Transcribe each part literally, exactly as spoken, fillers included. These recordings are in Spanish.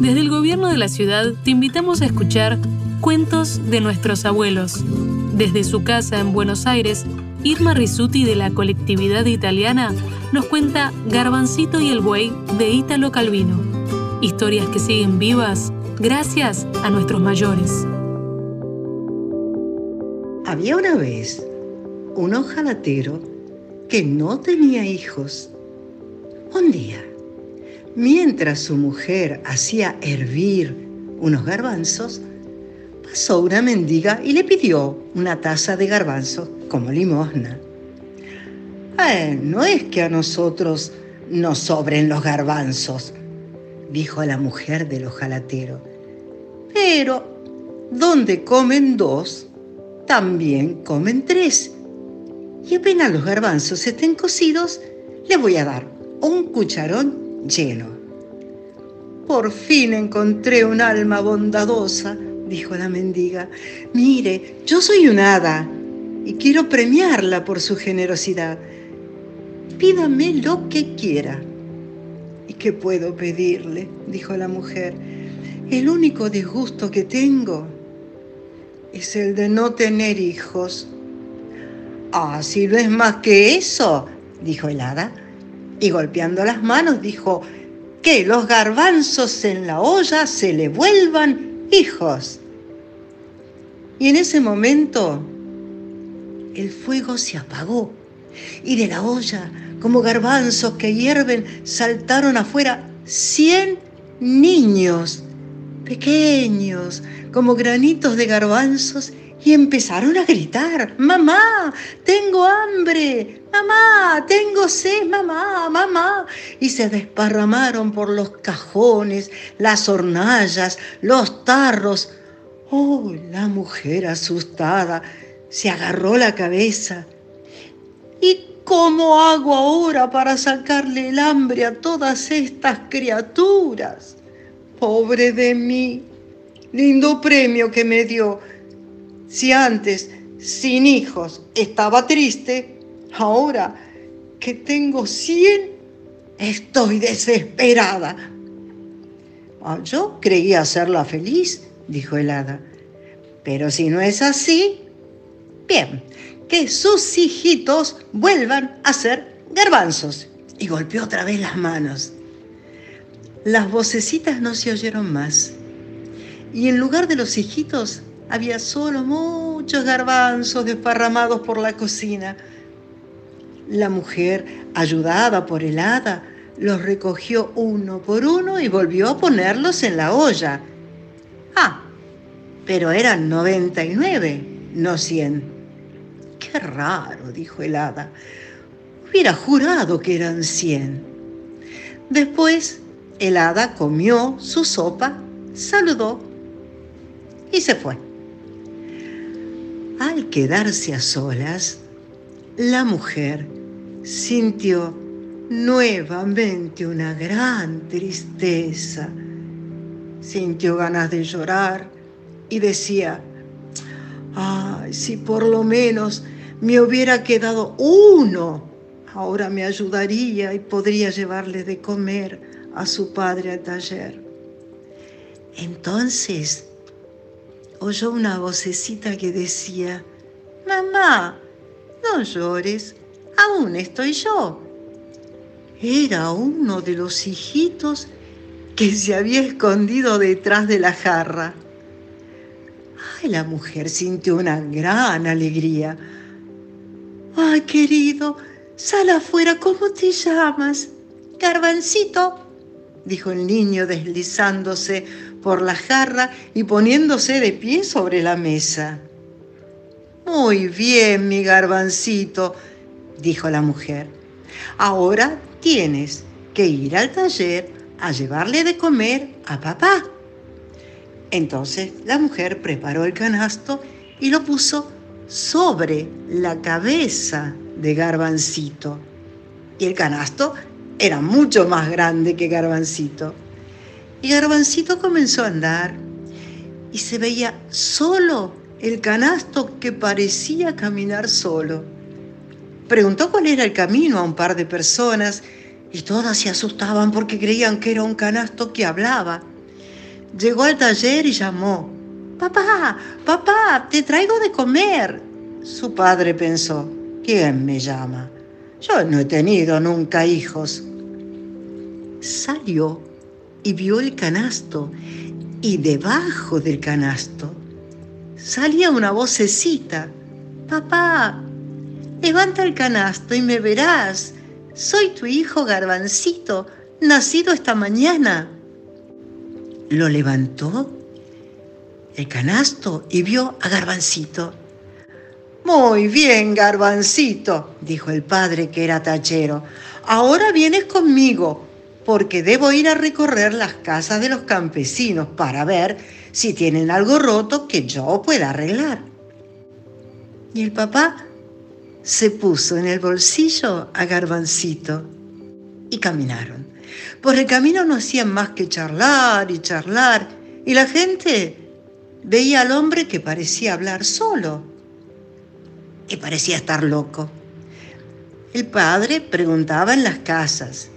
Desde el gobierno de la ciudad te invitamos a escuchar Cuentos de nuestros abuelos. Desde su casa en Buenos Aires, Irma Rizzutti de la colectividad italiana nos cuenta Garbancito y el buey de Italo Calvino. Historias que siguen vivas gracias a nuestros mayores. Había una vez un hojalatero que no tenía hijos. Un día, mientras su mujer hacía hervir unos garbanzos, pasó una mendiga y le pidió una taza de garbanzos como limosna. Eh, no es que a nosotros nos sobren los garbanzos, dijo la mujer del hojalatero, pero donde comen dos, también comen tres. Y apenas los garbanzos estén cocidos, le voy a dar un cucharón lleno. Por fin encontré un alma bondadosa, dijo la mendiga. Mire, yo soy un hada y quiero premiarla por su generosidad. Pídame lo que quiera. ¿Y qué puedo pedirle?, dijo la mujer. El único disgusto que tengo es el de no tener hijos. Ah, si no es más que eso, dijo el hada, y golpeando las manos dijo, que los garbanzos en la olla se le vuelvan hijos. Y en ese momento el fuego se apagó y de la olla, como garbanzos que hierven, saltaron afuera cien niños, pequeños, como granitos de garbanzos, y empezaron a gritar, mamá, tengo hambre, mamá, tengo sed, mamá, mamá. Y se desparramaron por los cajones, las hornallas, los tarros. Oh, la mujer asustada se agarró la cabeza. ¿Y cómo hago ahora para sacarle el hambre a todas estas criaturas? Pobre de mí, lindo premio que me dio. Si antes, sin hijos, estaba triste, ahora que tengo cien, estoy desesperada. Yo creía hacerla feliz, dijo el hada. Pero si no es así, bien, que sus hijitos vuelvan a ser garbanzos. Y golpeó otra vez las manos. Las vocecitas no se oyeron más. Y en lugar de los hijitos, había solo muchos garbanzos desparramados por la cocina. La mujer, ayudada por el hada, los recogió uno por uno y volvió a ponerlos en la olla. Ah, pero eran noventa y nueve, no cien. Qué raro, dijo el hada. Hubiera jurado que eran cien. Después, el hada comió su sopa, saludó y se fue. Al quedarse a solas, la mujer sintió nuevamente una gran tristeza. Sintió ganas de llorar y decía, ¡ay, si por lo menos me hubiera quedado uno! Ahora me ayudaría y podría llevarle de comer a su padre al taller. Entonces oyó una vocecita que decía, mamá, no llores, aún estoy yo. Era uno de los hijitos que se había escondido detrás de la jarra. Ay, la mujer sintió una gran alegría. Ay, querido, sal afuera, ¿cómo te llamas? Garbancito, dijo el niño deslizándose por la jarra y poniéndose de pie sobre la mesa. Muy bien, mi garbancito, dijo la mujer. Ahora tienes que ir al taller a llevarle de comer a papá. Entonces la mujer preparó el canasto y lo puso sobre la cabeza de Garbancito. Y el canasto era mucho más grande que Garbancito. Y Garbancito comenzó a andar y se veía solo el canasto que parecía caminar solo. Preguntó cuál era el camino a un par de personas y todas se asustaban porque creían que era un canasto que hablaba. Llegó al taller y llamó. «Papá, papá, te traigo de comer». Su padre pensó, «¿Quién me llama? Yo no he tenido nunca hijos». Salió y vio el canasto, y debajo del canasto salía una vocecita. «Papá, levanta el canasto y me verás. Soy tu hijo Garbancito, nacido esta mañana». Lo levantó el canasto y vio a Garbancito. «Muy bien, Garbancito», dijo el padre, que era tachero. «Ahora vienes conmigo, porque debo ir a recorrer las casas de los campesinos para ver si tienen algo roto que yo pueda arreglar». Y el papá se puso en el bolsillo a Garbancito y caminaron. Por el camino no hacían más que charlar y charlar, y la gente veía al hombre que parecía hablar solo, que parecía estar loco. El padre preguntaba en las casas: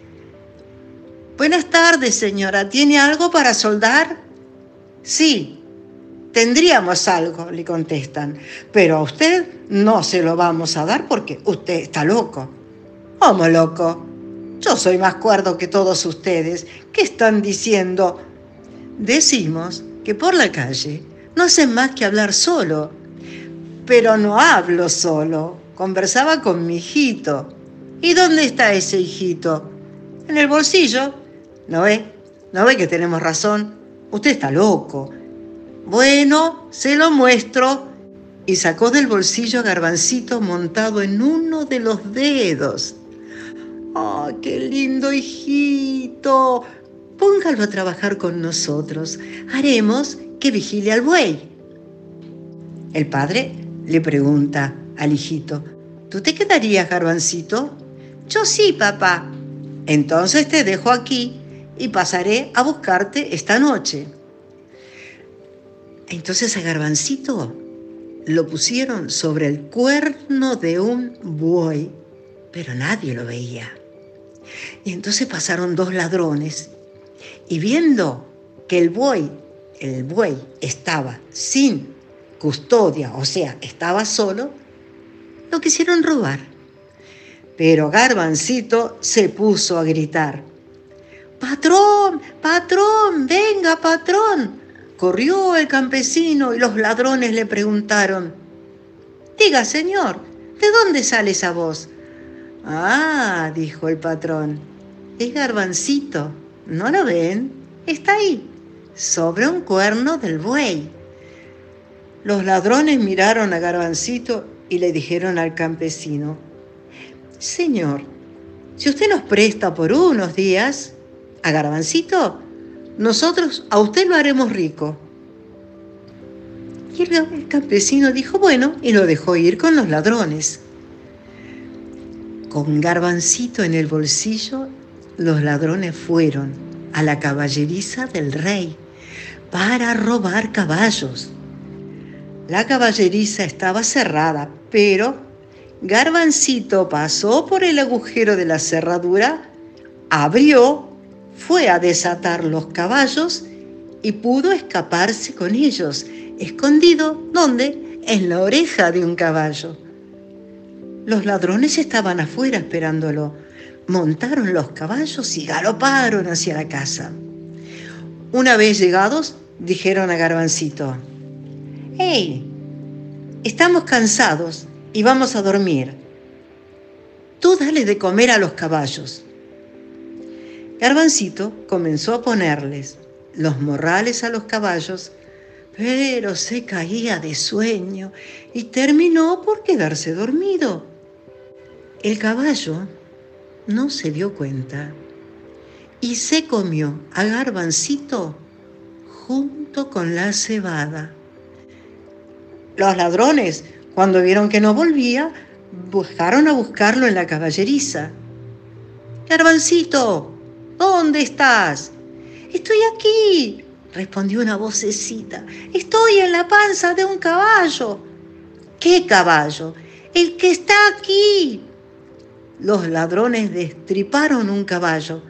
«Buenas tardes, señora, ¿tiene algo para soldar?». «Sí, tendríamos algo», le contestan, «pero a usted no se lo vamos a dar porque usted está loco». «¿Cómo loco? Yo soy más cuerdo que todos ustedes. ¿Qué están diciendo?». «Decimos que por la calle no hacen más que hablar solo». «Pero no hablo solo. Conversaba con mi hijito». «¿Y dónde está ese hijito?». «En el bolsillo». «¿No ve? ¿No ve que tenemos razón? Usted está loco». «Bueno, se lo muestro». Y sacó del bolsillo a Garbancito montado en uno de los dedos. «¡Oh, qué lindo hijito! Póngalo a trabajar con nosotros. Haremos que vigile al buey». El padre le pregunta al hijito: «¿Tú te quedarías, Garbancito?». «Yo sí, papá». «Entonces te dejo aquí y pasaré a buscarte esta noche». Entonces a Garbancito lo pusieron sobre el cuerno de un buey, pero nadie lo veía. Y entonces pasaron dos ladrones, y viendo que el buey, el buey estaba sin custodia, o sea, estaba solo, lo quisieron robar. Pero Garbancito se puso a gritar: «¡Patrón, patrón, venga, patrón!». Corrió el campesino y los ladrones le preguntaron: «Diga, señor, ¿de dónde sale esa voz?». «Ah», dijo el patrón, «es Garbancito, ¿no lo ven? Está ahí, sobre un cuerno del buey». Los ladrones miraron a Garbancito y le dijeron al campesino: «Señor, si usted nos presta por unos días a Garbancito, nosotros a usted lo haremos rico». Y el campesino dijo: «Bueno», y lo dejó ir con los ladrones. Con Garbancito en el bolsillo, los ladrones fueron a la caballeriza del rey para robar caballos. La caballeriza estaba cerrada, pero Garbancito pasó por el agujero de la cerradura, abrió, fue a desatar los caballos y pudo escaparse con ellos, escondido, ¿dónde? En la oreja de un caballo. Los ladrones estaban afuera esperándolo. Montaron los caballos y galoparon hacia la casa. Una vez llegados, dijeron a Garbancito: «¡Hey! Estamos cansados y vamos a dormir. Tú dale de comer a los caballos». Garbancito comenzó a ponerles los morrales a los caballos, pero se caía de sueño y terminó por quedarse dormido. El caballo no se dio cuenta y se comió a Garbancito junto con la cebada. Los ladrones, cuando vieron que no volvía, bajaron a buscarlo en la caballeriza. «Garbancito, ¿dónde estás?». «Estoy aquí», respondió una vocecita. «Estoy en la panza de un caballo». «¿Qué caballo?». «El que está aquí». Los ladrones destriparon un caballo,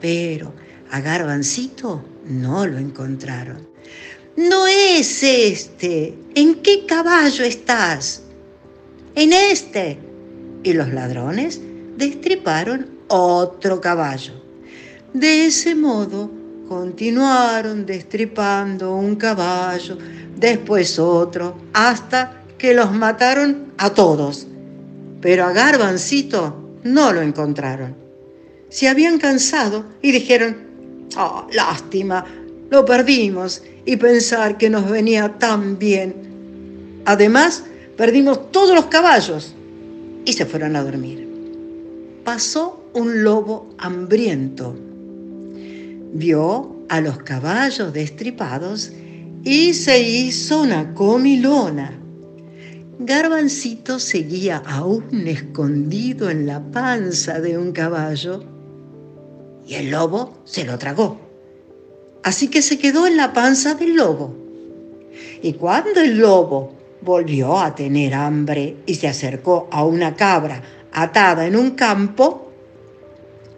pero a Garbancito No lo encontraron. No es este. ¿En qué caballo estás? En este. Y los ladrones destriparon otro caballo. De ese modo continuaron destripando un caballo, después otro, hasta que los mataron a todos. Pero a Garbancito no lo encontraron. Se habían cansado y dijeron: «Oh, lástima, lo perdimos, y pensar que nos venía tan bien. Además, perdimos todos los caballos». Y se fueron a dormir. Pasó un lobo hambriento. Vio a los caballos destripados y se hizo una comilona. Garbancito seguía aún escondido en la panza de un caballo y el lobo se lo tragó. Así que se quedó en la panza del lobo. Y cuando el lobo volvió a tener hambre y se acercó a una cabra atada en un campo,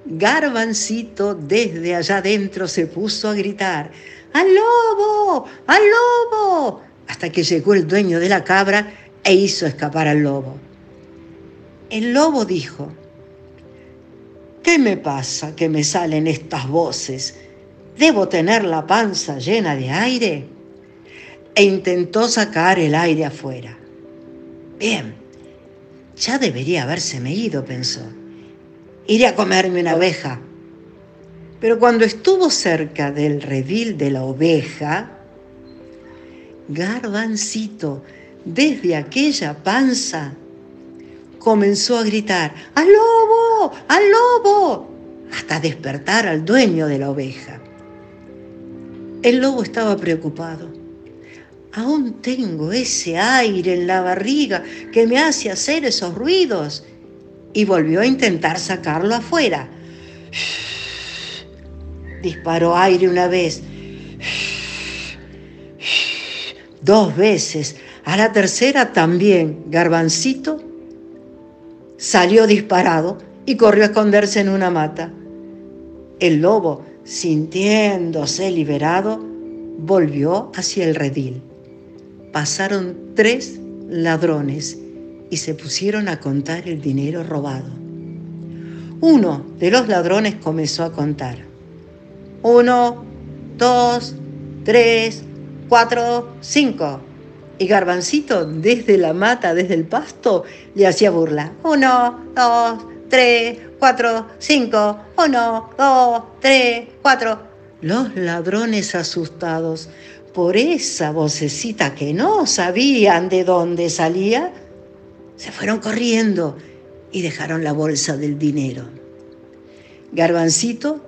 Garbancito desde allá adentro se puso a gritar: «¡Al lobo! ¡Al lobo!», hasta que llegó el dueño de la cabra e hizo escapar al lobo. El lobo dijo: «¿Qué me pasa que me salen estas voces? ¿Debo tener la panza llena de aire?». E intentó sacar el aire afuera. «Bien, ya debería habérseme ido», pensó. «Iré a comerme una oveja». Pero cuando estuvo cerca del redil de la oveja, Garbancito, desde aquella panza, comenzó a gritar: «¡Al lobo! ¡Al lobo!», hasta despertar al dueño de la oveja. El lobo estaba preocupado. «Aún tengo ese aire en la barriga que me hace hacer esos ruidos». Y volvió a intentar sacarlo afuera. Disparó aire una vez, dos veces, a la tercera también. Garbancito salió disparado y corrió a esconderse en una mata. El lobo, sintiéndose liberado, volvió hacia el redil. Pasaron tres ladrones y se pusieron a contar el dinero robado. Uno de los ladrones comenzó a contar: uno, dos, tres, cuatro, cinco. Y Garbancito, desde la mata, desde el pasto, le hacía burla: uno, dos, tres, cuatro, cinco, uno, dos, tres, cuatro. Los ladrones, asustados por esa vocecita que no sabían de dónde salía, se fueron corriendo y dejaron la bolsa del dinero. Garbancito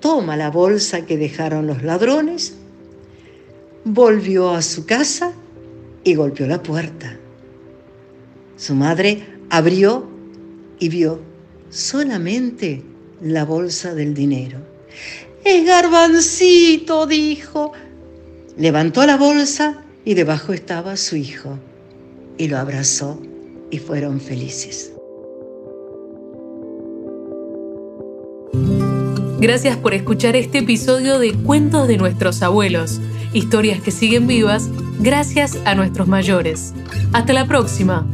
toma la bolsa que dejaron los ladrones, volvió a su casa y golpeó la puerta. Su madre abrió y vio solamente la bolsa del dinero. «¡Es Garbancito!», dijo. Levantó la bolsa y debajo estaba su hijo, y lo abrazó y fueron felices. Gracias por escuchar este episodio de Cuentos de nuestros abuelos, historias que siguen vivas gracias a nuestros mayores. Hasta la próxima.